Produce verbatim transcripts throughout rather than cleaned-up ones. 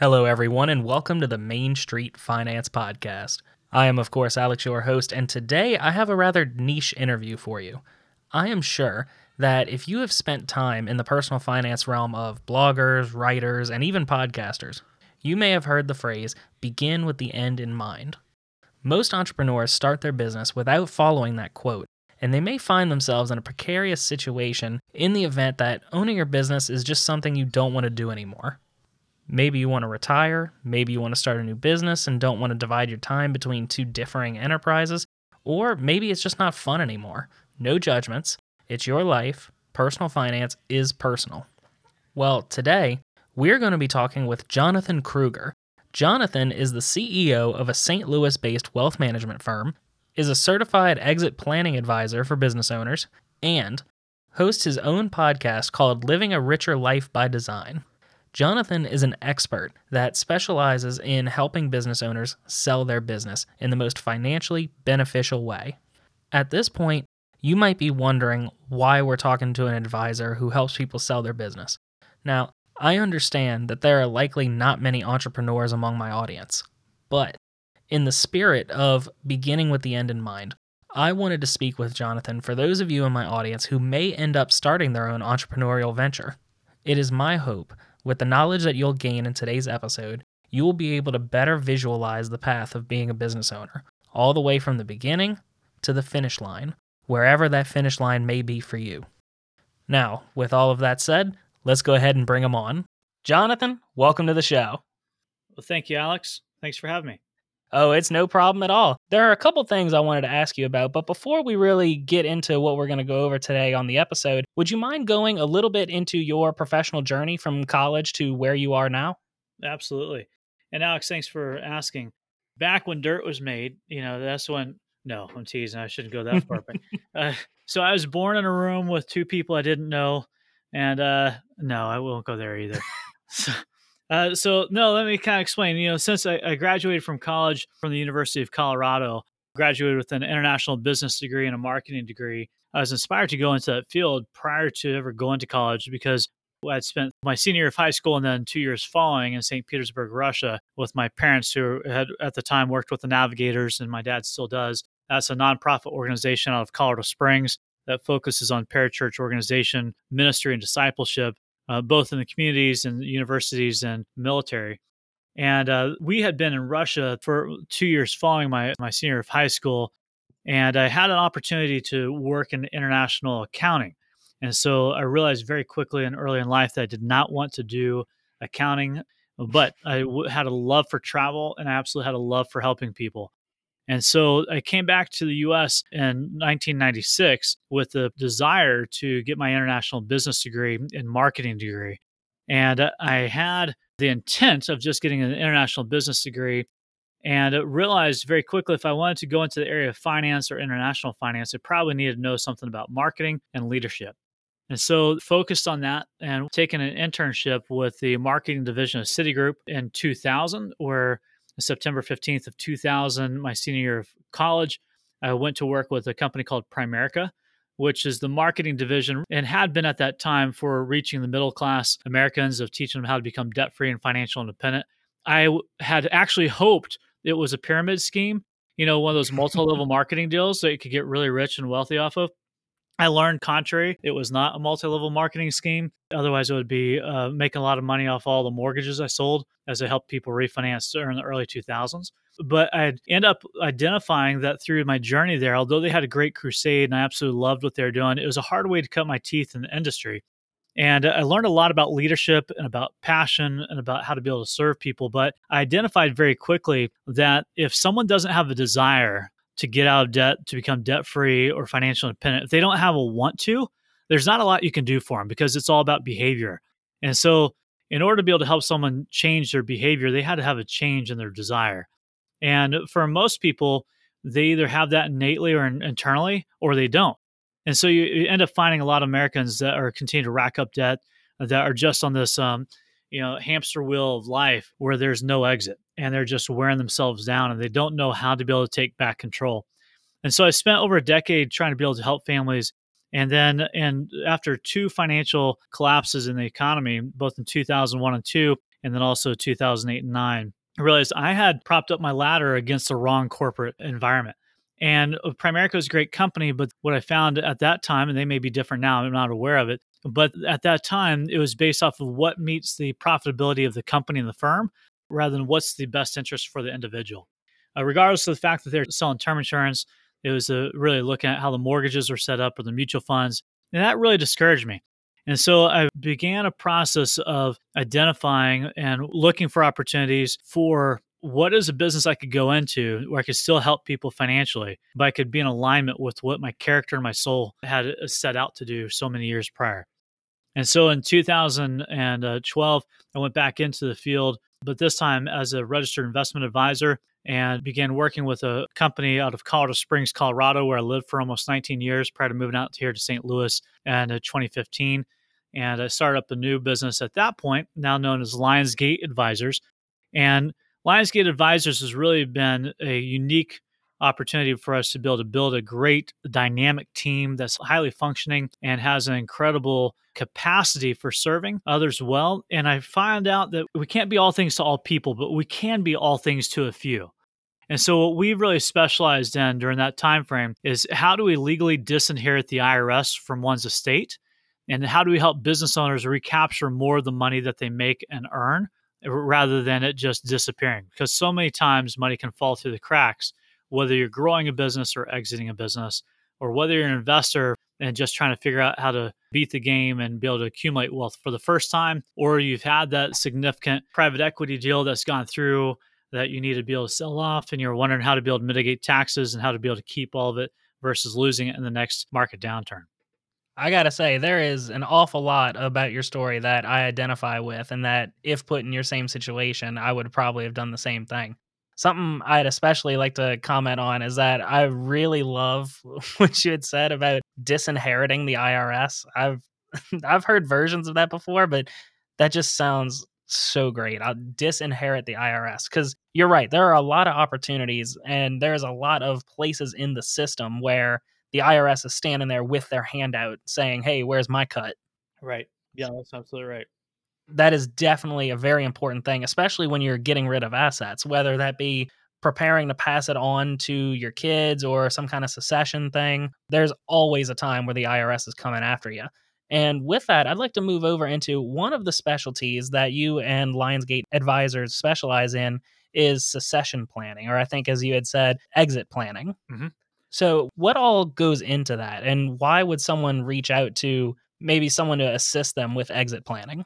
Hello, everyone, and welcome to the Main Street Finance Podcast. I am, of course, Alex, your host, and today I have a rather niche interview for you. I am sure that if you have spent time in the personal finance realm of bloggers, writers, and even podcasters, you may have heard the phrase, begin with the end in mind. Most entrepreneurs start their business without following that quote, and they may find themselves in a precarious situation in the event that owning your business is just something you don't want to do anymore. Maybe you want to retire, maybe you want to start a new business and don't want to divide your time between two differing enterprises, or maybe it's just not fun anymore. No judgments. It's your life. Personal finance is personal. Well, today, we're going to be talking with Jonathan Kruger. Jonathan is the C E O of a Saint Louis-based wealth management firm, is a certified exit planning advisor for business owners, and hosts his own podcast called Living a Richer Life by Design. Jonathan is an expert that specializes in helping business owners sell their business in the most financially beneficial way. At this point, you might be wondering why we're talking to an advisor who helps people sell their business. Now, I understand that there are likely not many entrepreneurs among my audience, but in the spirit of beginning with the end in mind, I wanted to speak with Jonathan for those of you in my audience who may end up starting their own entrepreneurial venture. It is my hope with the knowledge that you'll gain in today's episode, you will be able to better visualize the path of being a business owner, all the way from the beginning to the finish line, wherever that finish line may be for you. Now, with all of that said, let's go ahead and bring them on. Jonathan, welcome to the show. Well, thank you, Alex. Thanks for having me. Oh, it's no problem at all. There are a couple things I wanted to ask you about, but before we really get into what we're going to go over today on the episode, would you mind going a little bit into your professional journey from college to where you are now? Absolutely. And Alex, thanks for asking. Back when dirt was made, you know, that's when, no, I'm teasing. I shouldn't go that far. But, uh, so I was born in a room with two people I didn't know. And uh, no, I won't go there either. so, Uh, so, no, let me kind of explain. You know, since I, I graduated from college from the University of Colorado, graduated with an international business degree and a marketing degree, I was inspired to go into that field prior to ever going to college because I'd spent my senior year of high school and then two years following in Saint Petersburg, Russia, with my parents who had at the time worked with the Navigators, and my dad still does. That's a nonprofit organization out of Colorado Springs that focuses on parachurch organization, ministry, and discipleship. Uh, both in the communities and universities and military. And uh, we had been in Russia for two years following my, my senior year of high school. And I had an opportunity to work in international accounting. And so I realized very quickly and early in life that I did not want to do accounting, but I w- had a love for travel and I absolutely had a love for helping people. And so I came back to the U S in nineteen ninety-six with the desire to get my international business degree and marketing degree. And I had the intent of just getting an international business degree and realized very quickly if I wanted to go into the area of finance or international finance, I probably needed to know something about marketing and leadership. And so focused on that and taking an internship with the marketing division of Citigroup in two thousand, where September fifteenth of two thousand, my senior year of college, I went to work with a company called Primerica, which is the marketing division and had been at that time for reaching the middle-class Americans of teaching them how to become debt-free and financial independent. I had actually hoped it was a pyramid scheme, you know, one of those multi-level marketing deals that you could get really rich and wealthy off of. I learned contrary, it was not a multi-level marketing scheme. Otherwise, it would be uh, making a lot of money off all the mortgages I sold as I helped people refinance during the early two thousands. But I end up identifying that through my journey there, although they had a great crusade and I absolutely loved what they were doing, it was a hard way to cut my teeth in the industry. And I learned a lot about leadership and about passion and about how to be able to serve people. But I identified very quickly that if someone doesn't have a desire to get out of debt, to become debt-free or financial independent, if they don't have a want to, there's not a lot you can do for them because it's all about behavior. And so in order to be able to help someone change their behavior, they had to have a change in their desire. And for most people, they either have that innately or in- internally, or they don't. And so you, you end up finding a lot of Americans that are continuing to rack up debt, that are just on this um, you know, hamster wheel of life where there's no exit. And they're just wearing themselves down and they don't know how to be able to take back control. And so I spent over a decade trying to be able to help families. And then and after two financial collapses in the economy, both in two thousand one and two, and then also two thousand eight and nine, I realized I had propped up my ladder against the wrong corporate environment. And Primerica was a great company, but what I found at that time, and they may be different now, I'm not aware of it, but at that time, it was based off of what meets the profitability of the company and the firm, rather than what's the best interest for the individual. Uh, regardless of the fact that they're selling term insurance, it was uh, really looking at how the mortgages were set up or the mutual funds. And that really discouraged me. And so I began a process of identifying and looking for opportunities for what is a business I could go into where I could still help people financially, but I could be in alignment with what my character and my soul had set out to do so many years prior. And so in two thousand twelve, I went back into the field, but this time as a registered investment advisor, and began working with a company out of Colorado Springs, Colorado, where I lived for almost nineteen years prior to moving out here to Saint Louis in twenty fifteen. And I started up a new business at that point, now known as Lionsgate Advisors. And Lionsgate Advisors has really been a unique opportunity for us to be able to build a great dynamic team that's highly functioning and has an incredible capacity for serving others well. And I found out that we can't be all things to all people, but we can be all things to a few. And so what we really specialized in during that time frame is how do we legally disinherit the I R S from one's estate? And how do we help business owners recapture more of the money that they make and earn rather than it just disappearing? Because so many times money can fall through the cracks, whether you're growing a business or exiting a business, or whether you're an investor and just trying to figure out how to beat the game and be able to accumulate wealth for the first time, or you've had that significant private equity deal that's gone through that you need to be able to sell off and you're wondering how to be able to mitigate taxes and how to be able to keep all of it versus losing it in the next market downturn. I got to say, there is an awful lot about your story that I identify with, and that if put in your same situation, I would probably have done the same thing. Something I'd especially like to comment on is that I really love what you had said about disinheriting the I R S. I've I've heard versions of that before, but that just sounds so great. I'll disinherit the I R S, because you're right. There are a lot of opportunities and there's a lot of places in the system where the I R S is standing there with their hand out saying, hey, where's my cut? Right. Yeah, that's absolutely right. That is definitely a very important thing, especially when you're getting rid of assets, whether that be preparing to pass it on to your kids or some kind of succession thing. There's always a time where the I R S is coming after you. And with that, I'd like to move over into one of the specialties that you and Lionsgate Advisors specialize in is succession planning, or I think, as you had said, exit planning. Mm-hmm. So what all goes into that, and why would someone reach out to maybe someone to assist them with exit planning?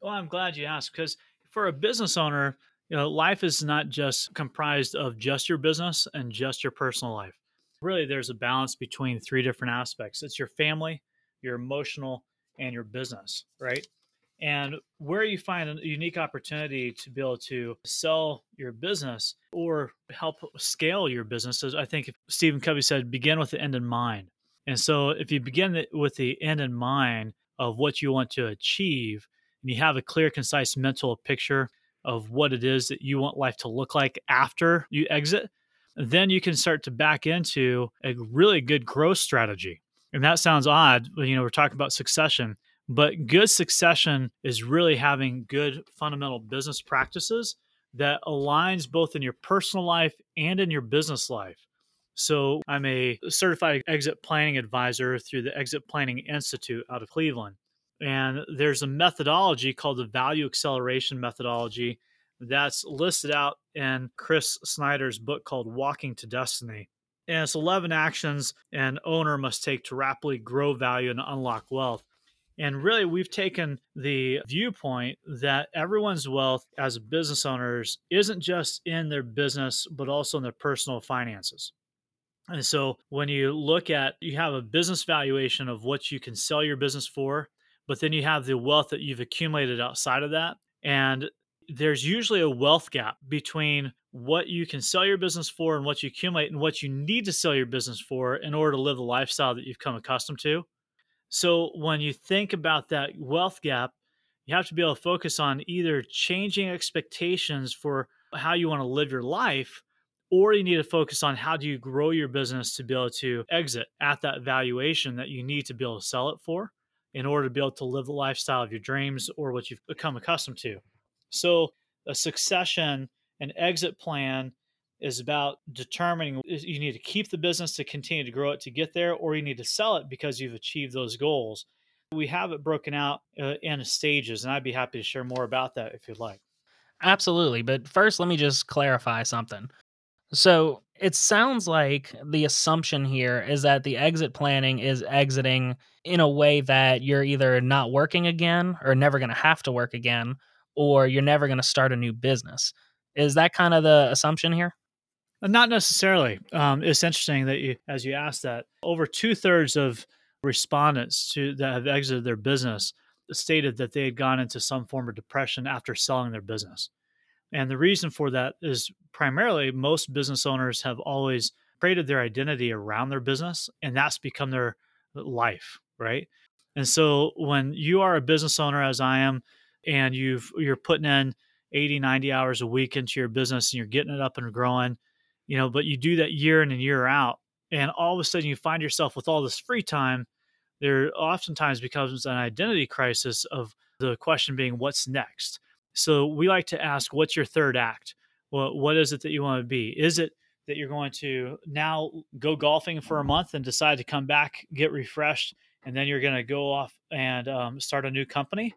Well, I'm glad you asked, because for a business owner, you know, life is not just comprised of just your business and just your personal life. Really, there's a balance between three different aspects. It's your family, your emotional, and your business, right? And where you find a unique opportunity to be able to sell your business or help scale your business is, I think Stephen Covey said, begin with the end in mind. And so if you begin with the end in mind of what you want to achieve, and you have a clear, concise mental picture of what it is that you want life to look like after you exit, then you can start to back into a really good growth strategy. And that sounds odd, but, you know, we're talking about succession, but good succession is really having good fundamental business practices that aligns both in your personal life and in your business life. So I'm a certified exit planning advisor through the Exit Planning Institute out of Cleveland. And there's a methodology called the Value Acceleration Methodology that's listed out in Chris Snyder's book called Walking to Destiny. And it's eleven actions an owner must take to rapidly grow value and unlock wealth. And really, we've taken the viewpoint that everyone's wealth as business owners isn't just in their business, but also in their personal finances. And so when you look at, you have a business valuation of what you can sell your business for, but then you have the wealth that you've accumulated outside of that. And there's usually a wealth gap between what you can sell your business for and what you accumulate and what you need to sell your business for in order to live the lifestyle that you've come accustomed to. So when you think about that wealth gap, you have to be able to focus on either changing expectations for how you want to live your life, or you need to focus on how do you grow your business to be able to exit at that valuation that you need to be able to sell it for, in order to be able to live the lifestyle of your dreams or what you've become accustomed to. So a succession, an exit plan is about determining you need to keep the business to continue to grow it to get there, or you need to sell it because you've achieved those goals. We have it broken out uh, in stages, and I'd be happy to share more about that if you'd like. Absolutely. But first, let me just clarify something. So it sounds like the assumption here is that the exit planning is exiting in a way that you're either not working again or never going to have to work again, or you're never going to start a new business. Is that kind of the assumption here? Not necessarily. Um, it's interesting that you, as you asked that, over two thirds of respondents to that have exited their business stated that they had gone into some form of depression after selling their business. And the reason for that is primarily most business owners have always created their identity around their business, and that's become their life, right? And so when you are a business owner, as I am, and you've, you're putting in eighty, ninety hours a week into your business and you're getting it up and growing, you know, but you do that year in and year out, and all of a sudden you find yourself with all this free time, there oftentimes becomes an identity crisis of the question being, what's next? So we like to ask, what's your third act? Well, what is it that you want to be? Is it that you're going to now go golfing for a month and decide to come back, get refreshed, and then you're going to go off and um, start a new company?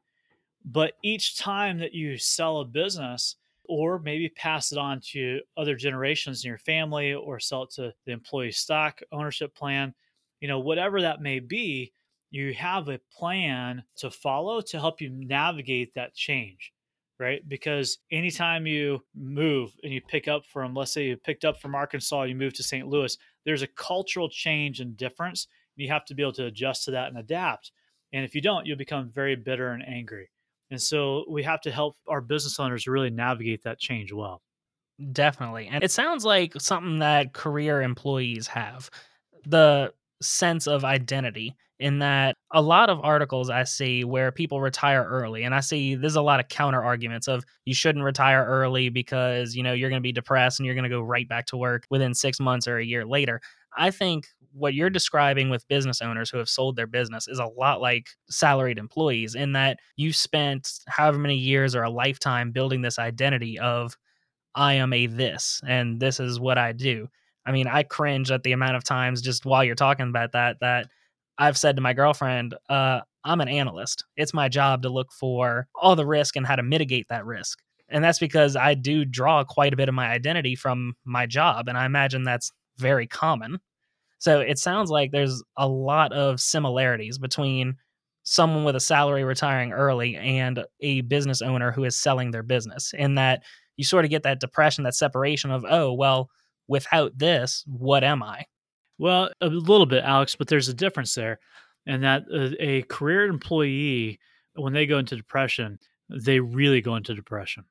But each time that you sell a business, or maybe pass it on to other generations in your family, or sell it to the employee stock ownership plan, you know, whatever that may be, you have a plan to follow to help you navigate that change. Right? Because anytime you move and you pick up from, let's say you picked up from Arkansas, you move to Saint Louis, there's a cultural change and difference. And you have to be able to adjust to that and adapt. And if you don't, you'll become very bitter and angry. And so we have to help our business owners really navigate that change well. Definitely. And it sounds like something that career employees have, the sense of identity, in that a lot of articles I see where people retire early, and I see there's a lot of counter arguments of you shouldn't retire early because, you know, you're going to be depressed and you're going to go right back to work within six months or a year later. I think what you're describing with business owners who have sold their business is a lot like salaried employees, in that you spent however many years or a lifetime building this identity of I am a this, and this is what I do. I mean, I cringe at the amount of times just while you're talking about that, that I've said to my girlfriend, uh, I'm an analyst. It's my job to look for all the risk and how to mitigate that risk. And that's because I do draw quite a bit of my identity from my job. And I imagine that's very common. So it sounds like there's a lot of similarities between someone with a salary retiring early and a business owner who is selling their business, in that you sort of get that depression, that separation of, oh, well, without this, what am I? Well, a little bit, Alex, but there's a difference there. And that a career employee, when they go into depression, they really go into depression.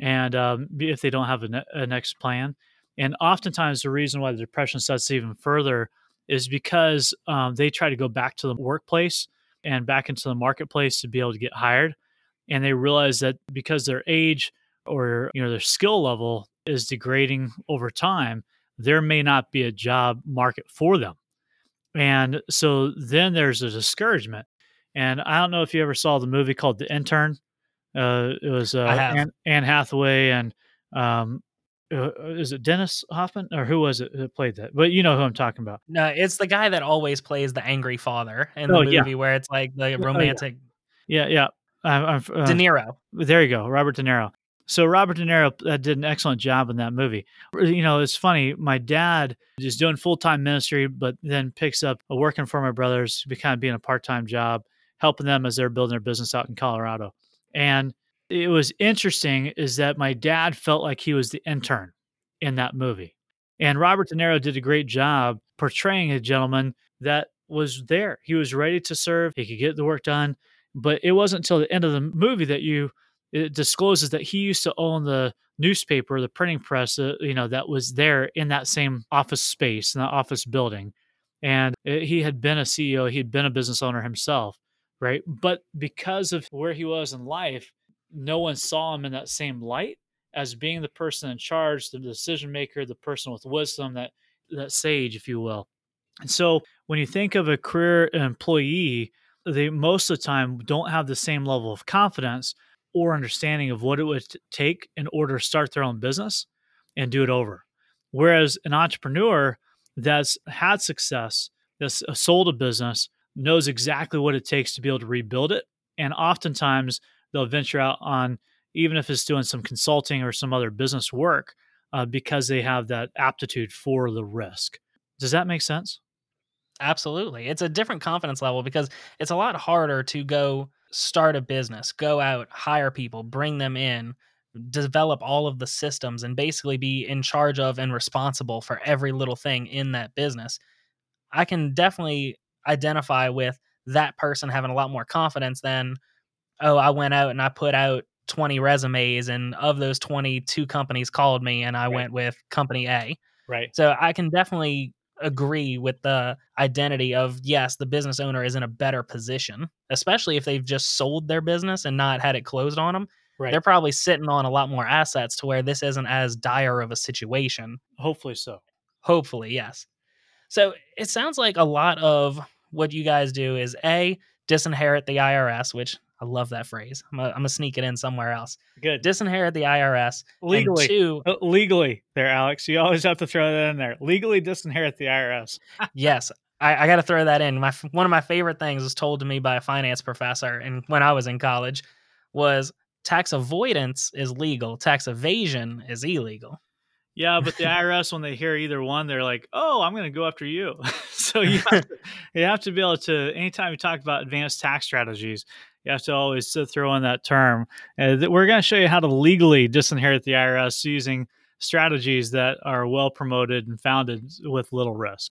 And um, if they don't have a, a next plan. And oftentimes the reason why the depression sets even further is because um, they try to go back to the workplace and back into the marketplace to be able to get hired. And they realize that because their age or, you know, their skill level is degrading over time, there may not be a job market for them. And so then there's a discouragement. And I don't know if you ever saw the movie called The Intern. Uh, it was uh, Anne, Anne Hathaway and um, uh, is it Dennis Hoffman or who was it that played that? But you know who I'm talking about. No, it's the guy that always plays the angry father in the oh, movie yeah. where it's like the romantic. Oh, yeah, yeah. yeah. I'm, I'm, uh, De Niro. There you go. Robert De Niro. So Robert De Niro did an excellent job in that movie. You know, it's funny. My dad is doing full-time ministry, but then picks up working for my brothers, kind of being a part-time job, helping them as they're building their business out in Colorado. And it was interesting is that my dad felt like he was the intern in that movie. And Robert De Niro did a great job portraying a gentleman that was there. He was ready to serve. He could get the work done. But it wasn't until the end of the movie that you... it discloses that he used to own the newspaper, the printing press, uh, you know, that was there in that same office space, in that office building. And it, he had been a C E O, he'd been a business owner himself, right? But because of where he was in life, no one saw him in that same light as being the person in charge, the decision maker, the person with wisdom, that that sage, if you will. And so when you think of a career employee, they most of the time don't have the same level of confidence or understanding of what it would take in order to start their own business and do it over. Whereas an entrepreneur that's had success, that's sold a business, knows exactly what it takes to be able to rebuild it. And oftentimes they'll venture out on, even if it's doing some consulting or some other business work, uh, because they have that aptitude for the risk. Does that make sense? Absolutely. It's a different confidence level because it's a lot harder to go start a business, go out, hire people, bring them in, develop all of the systems, and basically be in charge of and responsible for every little thing in that business. I can definitely identify with that person having a lot more confidence than, oh, I went out and I put out twenty resumes, and of those twenty, two companies called me and I right. went with company A. Right. So I can definitely agree with the identity of, yes, the business owner is in a better position, especially if they've just sold their business and not had it closed on them. Right. They're probably sitting on a lot more assets to where this isn't as dire of a situation. Hopefully so. Hopefully, yes. So it sounds like a lot of what you guys do is A, disinherit the I R S, which I love that phrase. I'm going to sneak it in somewhere else. Good. Disinherit the I R S. Legally. Two, uh, legally there, Alex. You always have to throw that in there. Legally disinherit the I R S. Yes. I, I got to throw that in. My One of my favorite things was told to me by a finance professor and when I was in college was tax avoidance is legal. Tax evasion is illegal. Yeah, but the I R S, when they hear either one, they're like, oh, I'm going to go after you. So you have, to, you have to be able to, anytime you talk about advanced tax strategies, you have to always throw in that term. Uh, that we're going to show you how to legally disinherit the I R S using strategies that are well promoted and founded with little risk.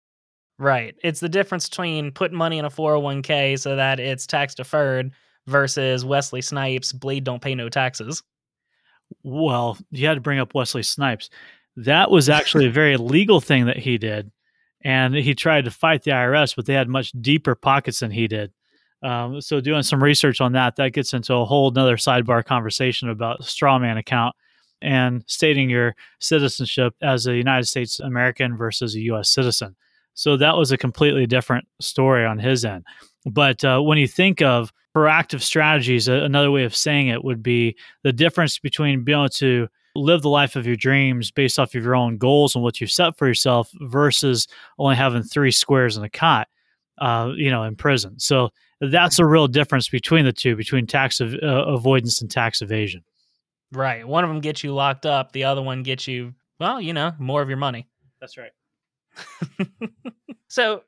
Right. It's the difference between putting money in a four oh one k so that it's tax deferred versus Wesley Snipes, Blade don't pay no taxes. Well, you had to bring up Wesley Snipes. That was actually a very legal thing that he did. And he tried to fight the I R S, but they had much deeper pockets than he did. Um, so doing some research on that, that gets into a whole nother sidebar conversation about straw man account and stating your citizenship as a United States American versus a U S citizen. So that was a completely different story on his end. But uh, when you think of proactive strategies, uh, another way of saying it would be the difference between being able to live the life of your dreams based off of your own goals and what you've set for yourself versus only having three squares in a cot, uh, you know, in prison. So that's a real difference between the two, between tax av- uh, avoidance and tax evasion. Right. One of them gets you locked up. The other one gets you, well, you know, more of your money. That's right. So,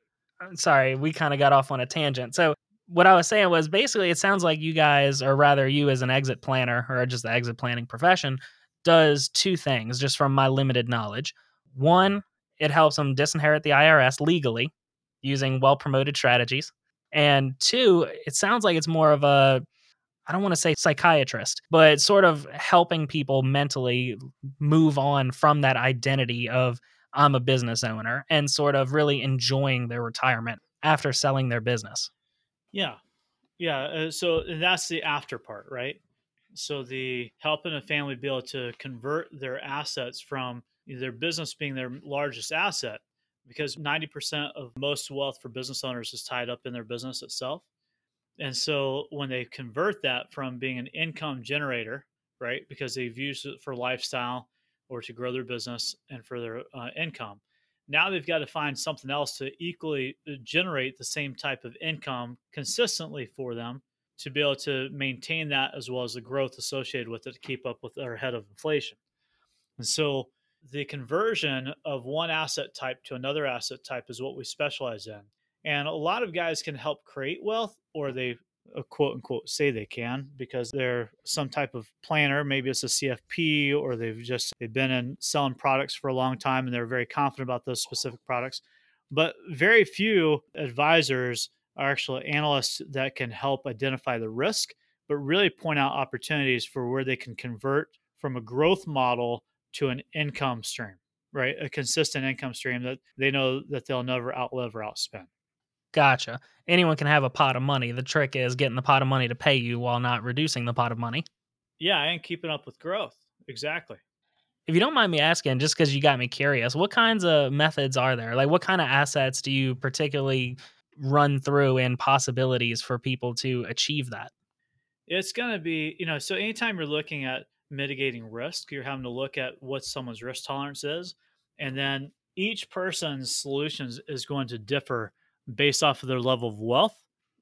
sorry, we kind of got off on a tangent. So what I was saying was basically it sounds like you guys, or rather you as an exit planner or just the exit planning profession, does two things just from my limited knowledge. One, it helps them disinherit the I R S legally using well-promoted strategies. And two, it sounds like it's more of a, I don't want to say psychiatrist, but sort of helping people mentally move on from that identity of I'm a business owner and sort of really enjoying their retirement after selling their business. Yeah. Yeah. Uh, so that's the after part, right? So the helping a family be able to convert their assets from their business being their largest asset, because ninety percent of most wealth for business owners is tied up in their business itself. And so when they convert that from being an income generator, right, because they've used it for lifestyle or to grow their business and for their uh, income, now they've got to find something else to equally generate the same type of income consistently for them to be able to maintain that as well as the growth associated with it to keep up with our head of inflation. And so the conversion of one asset type to another asset type is what we specialize in. And a lot of guys can help create wealth, or they uh, quote unquote say they can because they're some type of planner. Maybe it's a C F P, or they've just they've been in selling products for a long time and they're very confident about those specific products. But very few advisors are actually analysts that can help identify the risk, but really point out opportunities for where they can convert from a growth model to an income stream, right? A consistent income stream that they know that they'll never outlive or outspend. Gotcha. Anyone can have a pot of money. The trick is getting the pot of money to pay you while not reducing the pot of money. Yeah, and keeping up with growth. Exactly. If you don't mind me asking, just because you got me curious, what kinds of methods are there? Like what kind of assets do you particularly run through and possibilities for people to achieve that? It's going to be, you know, so anytime you're looking at mitigating risk, you're having to look at what someone's risk tolerance is. And then each person's solutions is going to differ based off of their level of wealth,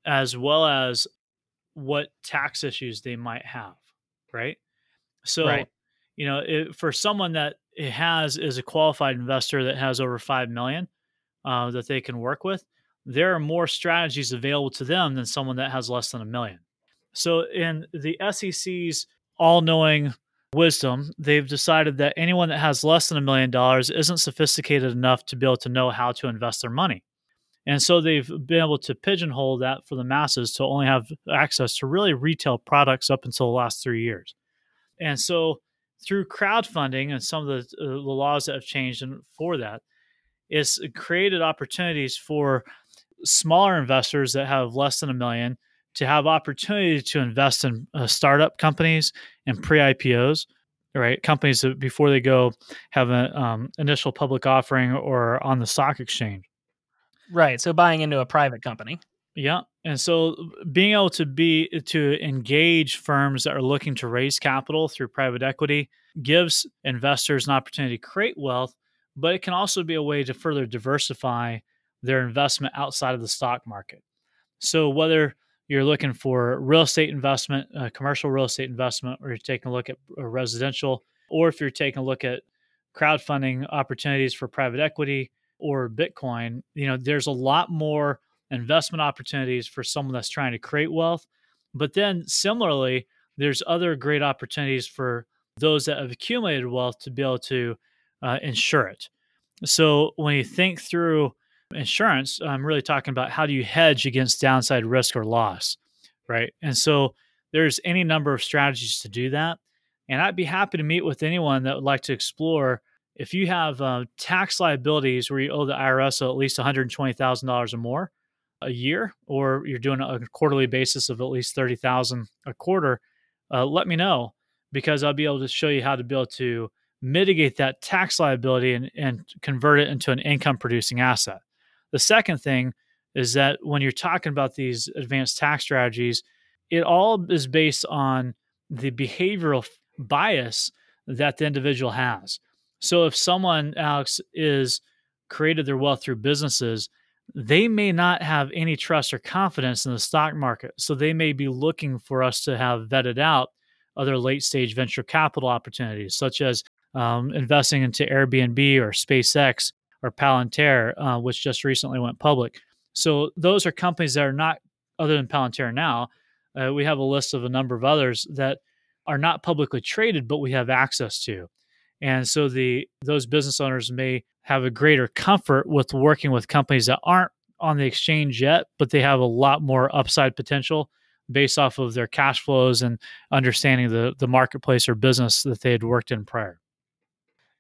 as well as what tax issues they might have, right? So, right. you know, it, for someone that it has is a qualified investor that has over five million dollars uh, that they can work with, there are more strategies available to them than someone that has less than a million. So in the S E C's all-knowing wisdom, they've decided that anyone that has less than a million dollars isn't sophisticated enough to be able to know how to invest their money. And so they've been able to pigeonhole that for the masses to only have access to really retail products up until the last three years. And so through crowdfunding and some of the, uh, the laws that have changed for that, it's created opportunities for smaller investors that have less than a million to have opportunity to invest in uh, startup companies and pre-I P Os, right? Companies that before they go have an um, initial public offering or on the stock exchange. Right. So buying into a private company. Yeah. And so being able to be to engage firms that are looking to raise capital through private equity gives investors an opportunity to create wealth, but it can also be a way to further diversify their investment outside of the stock market. So whether you're looking for real estate investment, uh, commercial real estate investment, or you're taking a look at uh, residential, or if you're taking a look at crowdfunding opportunities for private equity or Bitcoin, you know, there's a lot more investment opportunities for someone that's trying to create wealth. But then similarly, there's other great opportunities for those that have accumulated wealth to be able to uh, insure it. So when you think through insurance, I'm really talking about how do you hedge against downside risk or loss, right? And so there's any number of strategies to do that. And I'd be happy to meet with anyone that would like to explore if you have uh, tax liabilities where you owe the I R S at least one hundred twenty thousand dollars or more a year, or you're doing a quarterly basis of at least thirty thousand dollars a quarter, uh, let me know, because I'll be able to show you how to be able to mitigate that tax liability and, and convert it into an income-producing asset. The second thing is that when you're talking about these advanced tax strategies, it all is based on the behavioral bias that the individual has. So if someone, Alex, is created their wealth through businesses, they may not have any trust or confidence in the stock market. So they may be looking for us to have vetted out other late-stage venture capital opportunities, such as um, investing into Airbnb or SpaceX or Palantir, uh, which just recently went public. So those are companies that are not, other than Palantir now, uh, we have a list of a number of others that are not publicly traded, but we have access to. And so the those business owners may have a greater comfort with working with companies that aren't on the exchange yet, but they have a lot more upside potential based off of their cash flows and understanding the, the marketplace or business that they had worked in prior.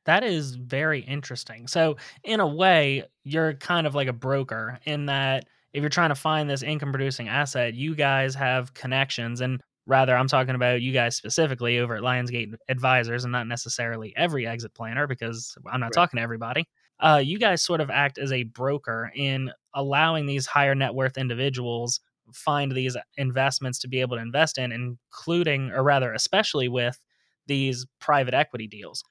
That is very interesting. So in a way, you're kind of like a broker in that if you're trying to find this income-producing asset, you guys have connections. And rather, I'm talking about you guys specifically over at Lionsgate Advisors and not necessarily every exit planner, because I'm not right. talking to everybody. Uh, you guys sort of act as a broker in allowing these higher net worth individuals find these investments to be able to invest in, including, or rather, especially with these private equity deals.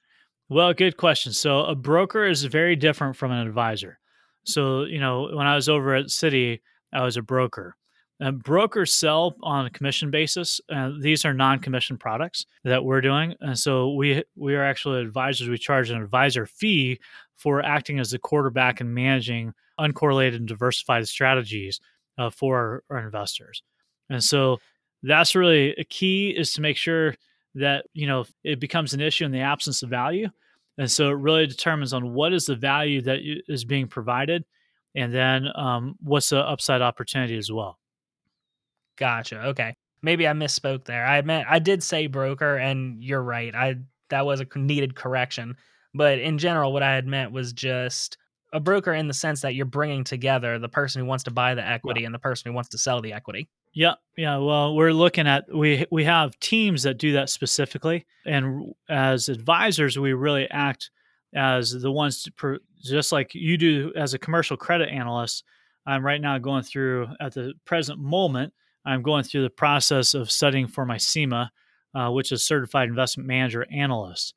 Well, good question. So a broker is very different from an advisor. So, you know, when I was over at Citi, I was a broker. And brokers sell on a commission basis. Uh, these are non-commission products that we're doing. And so we we are actually advisors. We charge an advisor fee for acting as the quarterback and managing uncorrelated and diversified strategies uh, for our, our investors. And so that's really a key, is to make sure that, you know, it becomes an issue in the absence of value. And so it really determines on what is the value that is being provided, and then um, what's the upside opportunity as well. Gotcha. Okay. Maybe I misspoke there. I meant I did say broker, and you're right. I that was a needed correction. But in general, what I had meant was just a broker in the sense that you're bringing together the person who wants to buy the equity yeah. and the person who wants to sell the equity. Yeah. Yeah. Well, we're looking at, we, we have teams that do that specifically. And as advisors, we really act as the ones, per, just like you do as a commercial credit analyst. I'm right now going through at the present moment I'm going through the process of studying for my SEMA, uh, which is Certified Investment Manager Analyst.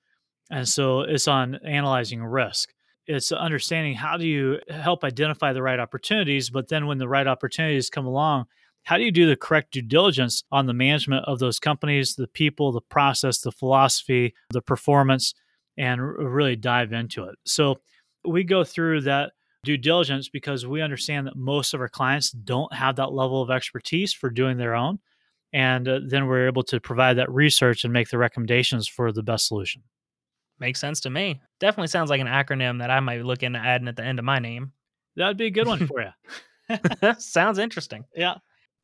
And so it's on analyzing risk. It's understanding how do you help identify the right opportunities, but then when the right opportunities come along, how do you do the correct due diligence on the management of those companies, the people, the process, the philosophy, the performance, and really dive into it. So we go through that due diligence because we understand that most of our clients don't have that level of expertise for doing their own. And uh, then we're able to provide that research and make the recommendations for the best solution. Makes sense to me. Definitely sounds like an acronym that I might be looking at adding at the end of my name. That'd be a good one for you. Sounds interesting. Yeah.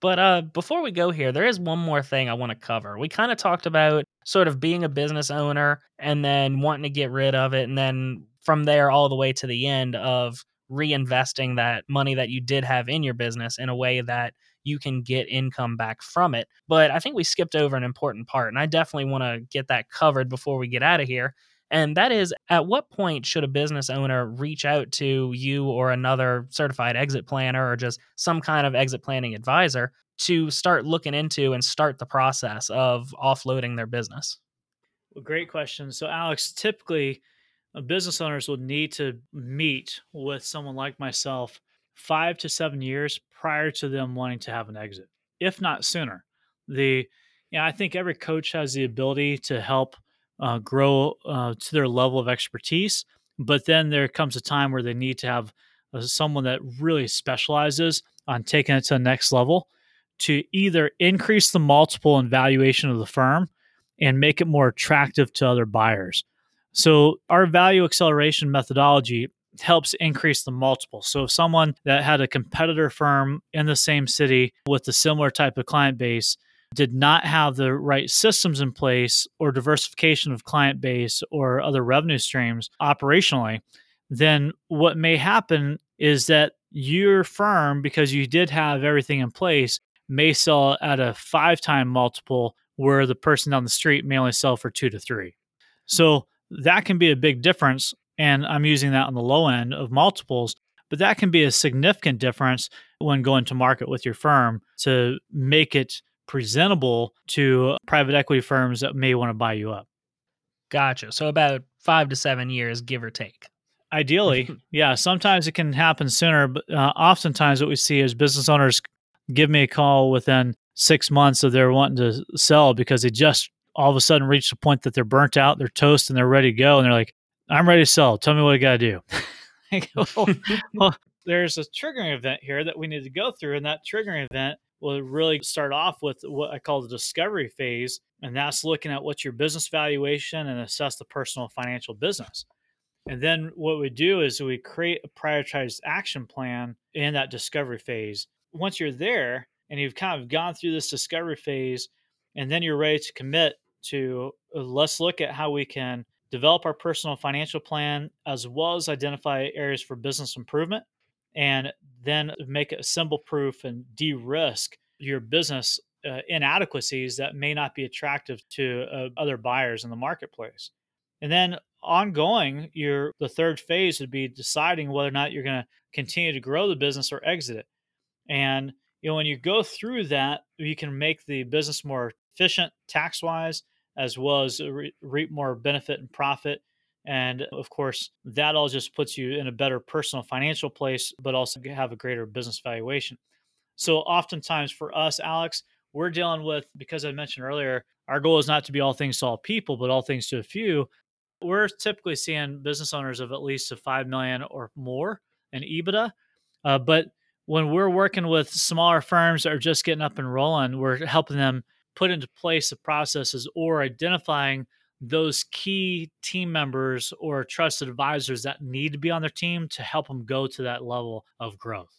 But uh, before we go here, there is one more thing I want to cover. We kind of talked about sort of being a business owner and then wanting to get rid of it. And then from there all the way to the end of reinvesting that money that you did have in your business in a way that you can get income back from it. But I think we skipped over an important part, and I definitely want to get that covered before we get out of here. And that is, at what point should a business owner reach out to you or another certified exit planner or just some kind of exit planning advisor to start looking into and start the process of offloading their business? Well, great question. So, Alex, typically business owners will need to meet with someone like myself five to seven years prior to them wanting to have an exit, if not sooner. The, you know, I think every coach has the ability to help Uh, grow uh, to their level of expertise. But then there comes a time where they need to have uh, someone that really specializes on taking it to the next level to either increase the multiple and valuation of the firm and make it more attractive to other buyers. So our value acceleration methodology helps increase the multiple. So if someone that had a competitor firm in the same city with a similar type of client base did not have the right systems in place or diversification of client base or other revenue streams operationally, then what may happen is that your firm, because you did have everything in place, may sell at a five-time multiple where the person down the street may only sell for two to three. So that can be a big difference, and I'm using that on the low end of multiples, but that can be a significant difference when going to market with your firm to make it presentable to private equity firms that may want to buy you up. Gotcha. So about five to seven years, give or take. Ideally, yeah. Sometimes it can happen sooner, but uh, oftentimes what we see is business owners give me a call within six months of they're wanting to sell because they just all of a sudden reach the point that they're burnt out, they're toast, and they're ready to go. And they're like, I'm ready to sell. Tell me what I got to do. Like, well, well, there's a triggering event here that we need to go through, and that triggering event will really start off with what I call the discovery phase. And that's looking at what's your business valuation and assess the personal financial business. And then what we do is we create a prioritized action plan in that discovery phase. Once you're there and you've kind of gone through this discovery phase, and then you're ready to commit to, let's look at how we can develop our personal financial plan as well as identify areas for business improvement, and then make it symbol proof and de-risk your business uh, inadequacies that may not be attractive to uh, other buyers in the marketplace. And then ongoing, your the third phase would be deciding whether or not you're going to continue to grow the business or exit it. And you know, when you go through that, you can make the business more efficient tax-wise, as well as re- reap more benefit and profit. And of course, that all just puts you in a better personal financial place, but also have a greater business valuation. So oftentimes for us, Alex, we're dealing with, because I mentioned earlier, our goal is not to be all things to all people, but all things to a few. We're typically seeing business owners of at least a five million dollars or more in EBITDA. Uh, but when we're working with smaller firms that are just getting up and rolling, we're helping them put into place the processes or identifying those key team members or trusted advisors that need to be on their team to help them go to that level of growth.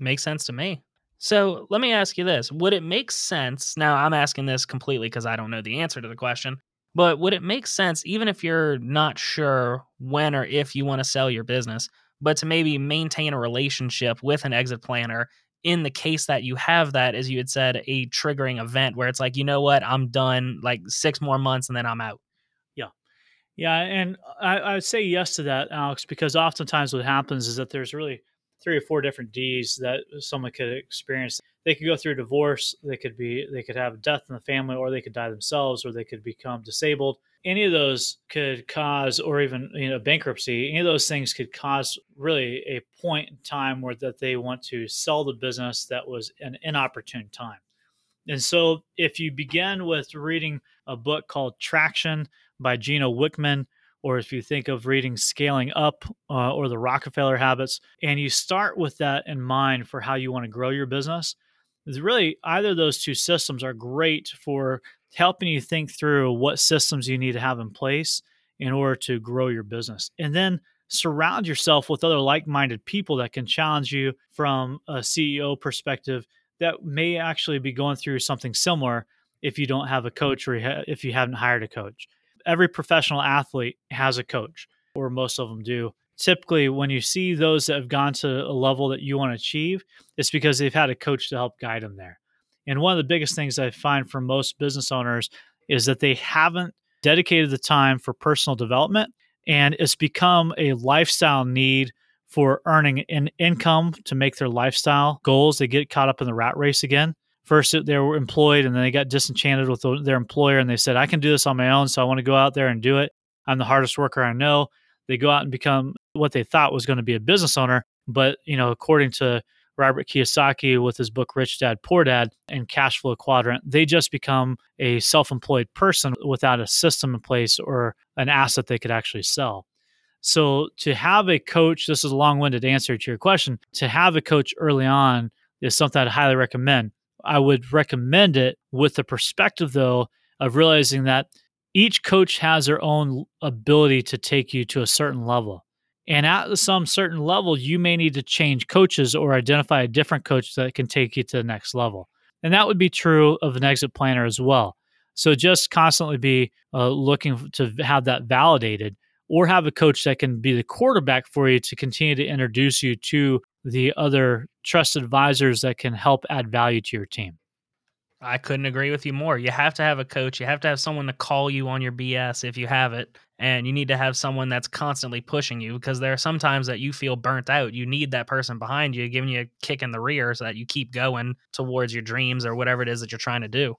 Makes sense to me. So let me ask you this. Would it make sense? Now, I'm asking this completely because I don't know the answer to the question, but would it make sense, even if you're not sure when or if you want to sell your business, but to maybe maintain a relationship with an exit planner in the case that you have that, as you had said, a triggering event where it's like, you know what, I'm done, like six more months and then I'm out? Yeah. Yeah. And I, I would say yes to that, Alex, because oftentimes what happens is that there's really three or four different D's that someone could experience. They could go through a divorce, they could be, they could have death in the family, or they could die themselves, or they could become disabled. Any of those could cause, or even, you know, bankruptcy, any of those things could cause really a point in time where that they want to sell the business that was an inopportune time. And so if you begin with reading a book called Traction by Geno Wickman, or if you think of reading Scaling Up uh, or the Rockefeller Habits, and you start with that in mind for how you want to grow your business, really either of those two systems are great for helping you think through what systems you need to have in place in order to grow your business. And then surround yourself with other like-minded people that can challenge you from a C E O perspective that may actually be going through something similar if you don't have a coach or if you haven't hired a coach. Every professional athlete has a coach, or most of them do. Typically, when you see those that have gone to a level that you want to achieve, it's because they've had a coach to help guide them there. And one of the biggest things I find for most business owners is that they haven't dedicated the time for personal development, and it's become a lifestyle need for earning an income to make their lifestyle goals. They get caught up in the rat race again. First, they were employed, and then they got disenchanted with their employer, and they said, I can do this on my own, so I want to go out there and do it. I'm the hardest worker I know. They go out and become what they thought was going to be a business owner, but you know, according to Robert Kiyosaki with his book, Rich Dad, Poor Dad, and Cash Flow Quadrant, they just become a self-employed person without a system in place or an asset they could actually sell. So to have a coach, this is a long-winded answer to your question, to have a coach early on is something I'd highly recommend. I would recommend it with the perspective, though, of realizing that each coach has their own ability to take you to a certain level. And at some certain level, you may need to change coaches or identify a different coach that can take you to the next level. And that would be true of an exit planner as well. So just constantly be uh, looking to have that validated, or have a coach that can be the quarterback for you to continue to introduce you to the other trusted advisors that can help add value to your team. I couldn't agree with you more. You have to have a coach. You have to have someone to call you on your B S if you have it. And you need to have someone that's constantly pushing you, because there are some times that you feel burnt out. You need that person behind you, giving you a kick in the rear so that you keep going towards your dreams or whatever it is that you're trying to do.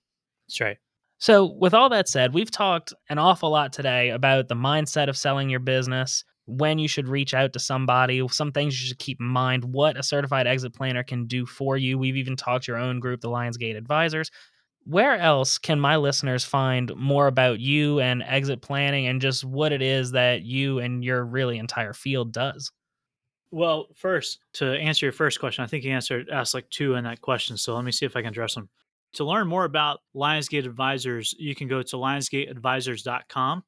That's right. So with all that said, we've talked an awful lot today about the mindset of selling your business, when you should reach out to somebody, some things you should keep in mind, what a certified exit planner can do for you. We've even talked your own group, the Lionsgate Advisors. Where else can my listeners find more about you and exit planning, and just what it is that you and your really entire field does? Well, first, to answer your first question, I think you answered asked like two in that question. So let me see if I can address them. To learn more about Lionsgate Advisors, you can go to lionsgate advisors dot com.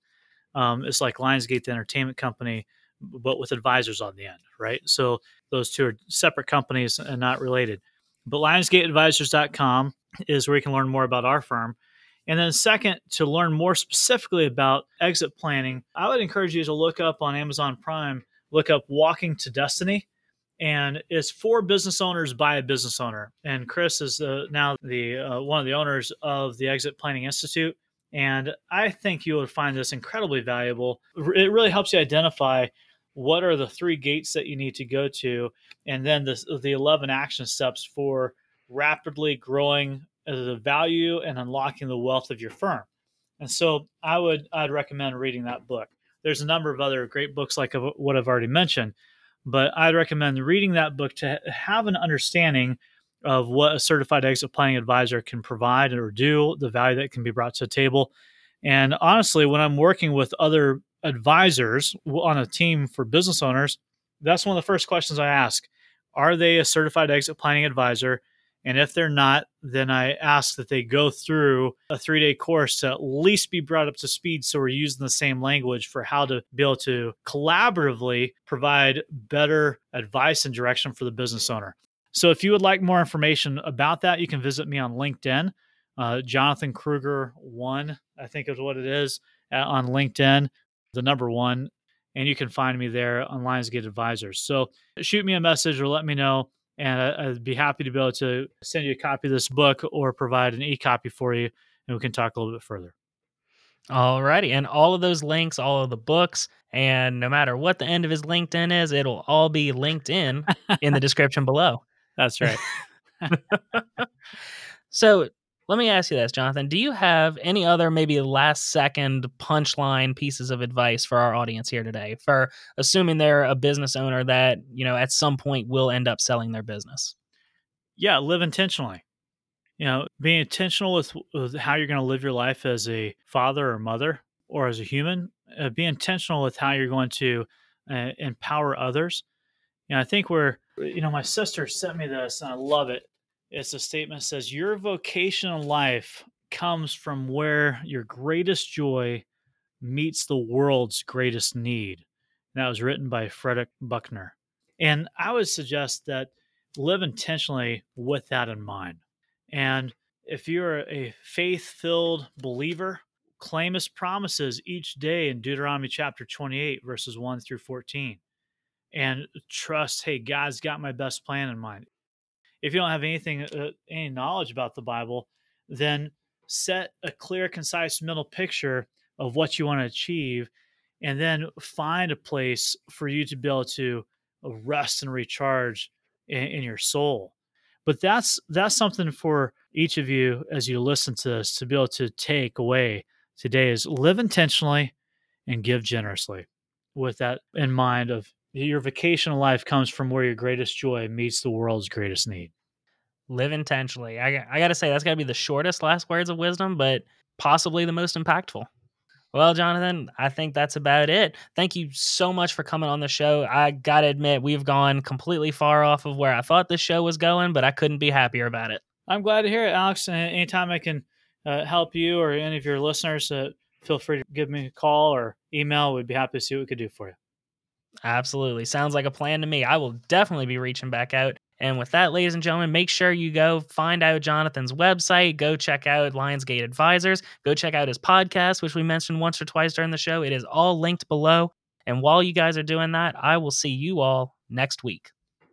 Um, it's like Lionsgate, the entertainment company, but with advisors on the end, right? So those two are separate companies and not related. But lionsgate advisors dot com is where you can learn more about our firm. And then second, to learn more specifically about exit planning, I would encourage you to look up on Amazon Prime, look up Walking to Destiny. And it's for business owners by a business owner. And Chris is uh, now the uh, one of the owners of the Exit Planning Institute. And I think you would find this incredibly valuable. It really helps you identify what are the three gates that you need to go to, and then the, the eleven action steps for rapidly growing the value and unlocking the wealth of your firm. And so I would I'd recommend reading that book. There's a number of other great books like what I've already mentioned, but I'd recommend reading that book to have an understanding of what a certified exit planning advisor can provide or do, the value that can be brought to the table. And honestly, when I'm working with other advisors on a team for business owners, that's one of the first questions I ask. Are they a certified exit planning advisor? And if they're not, then I ask that they go through a three-day course to at least be brought up to speed, so we're using the same language for how to be able to collaboratively provide better advice and direction for the business owner. So if you would like more information about that, you can visit me on LinkedIn, uh, Jonathan Kruger one, I think is what it is, uh, on LinkedIn, the number one, and you can find me there on Lionsgate Advisors. So shoot me a message or let me know, and I, I'd be happy to be able to send you a copy of this book or provide an e-copy for you, and we can talk a little bit further. All righty. And all of those links, all of the books, and no matter what the end of his LinkedIn is, it'll all be linked in in the description below. That's right. So let me ask you this, Jonathan. Do you have any other maybe last second punchline pieces of advice for our audience here today for assuming they're a business owner that, you know, at some point will end up selling their business? Yeah. Live intentionally. You know, being intentional with, with how you're going to live your life as a father or mother or as a human. Uh, be intentional with how you're going to uh, empower others. You know, I think we're, you know, my sister sent me this and I love it. It's a statement that says, your vocation in life comes from where your greatest joy meets the world's greatest need. And that was written by Frederick Buechner. And I would suggest that live intentionally with that in mind. And if you're a faith-filled believer, claim his promises each day in Deuteronomy chapter twenty-eight, verses one through fourteen. And trust, hey, God's got my best plan in mind. If you don't have anything, uh, any knowledge about the Bible, then set a clear, concise mental picture of what you want to achieve, and then find a place for you to be able to rest and recharge in, in your soul. But that's that's something for each of you as you listen to this to be able to take away today is live intentionally and give generously with that in mind of your vocational life comes from where your greatest joy meets the world's greatest need. Live intentionally. I, I got to say, that's got to be the shortest last words of wisdom, but possibly the most impactful. Well, Jonathan, I think that's about it. Thank you so much for coming on the show. I got to admit, we've gone completely far off of where I thought this show was going, but I couldn't be happier about it. I'm glad to hear it, Alex. And anytime I can uh, help you or any of your listeners, uh, feel free to give me a call or email. We'd be happy to see what we could do for you. Absolutely. Sounds like a plan to me. I will definitely be reaching back out. And with that, ladies and gentlemen, make sure you go find out Jonathan's website. Go check out Lionsgate Advisors. Go check out his podcast, which we mentioned once or twice during the show. It is all linked below. And while you guys are doing that, I will see you all next week.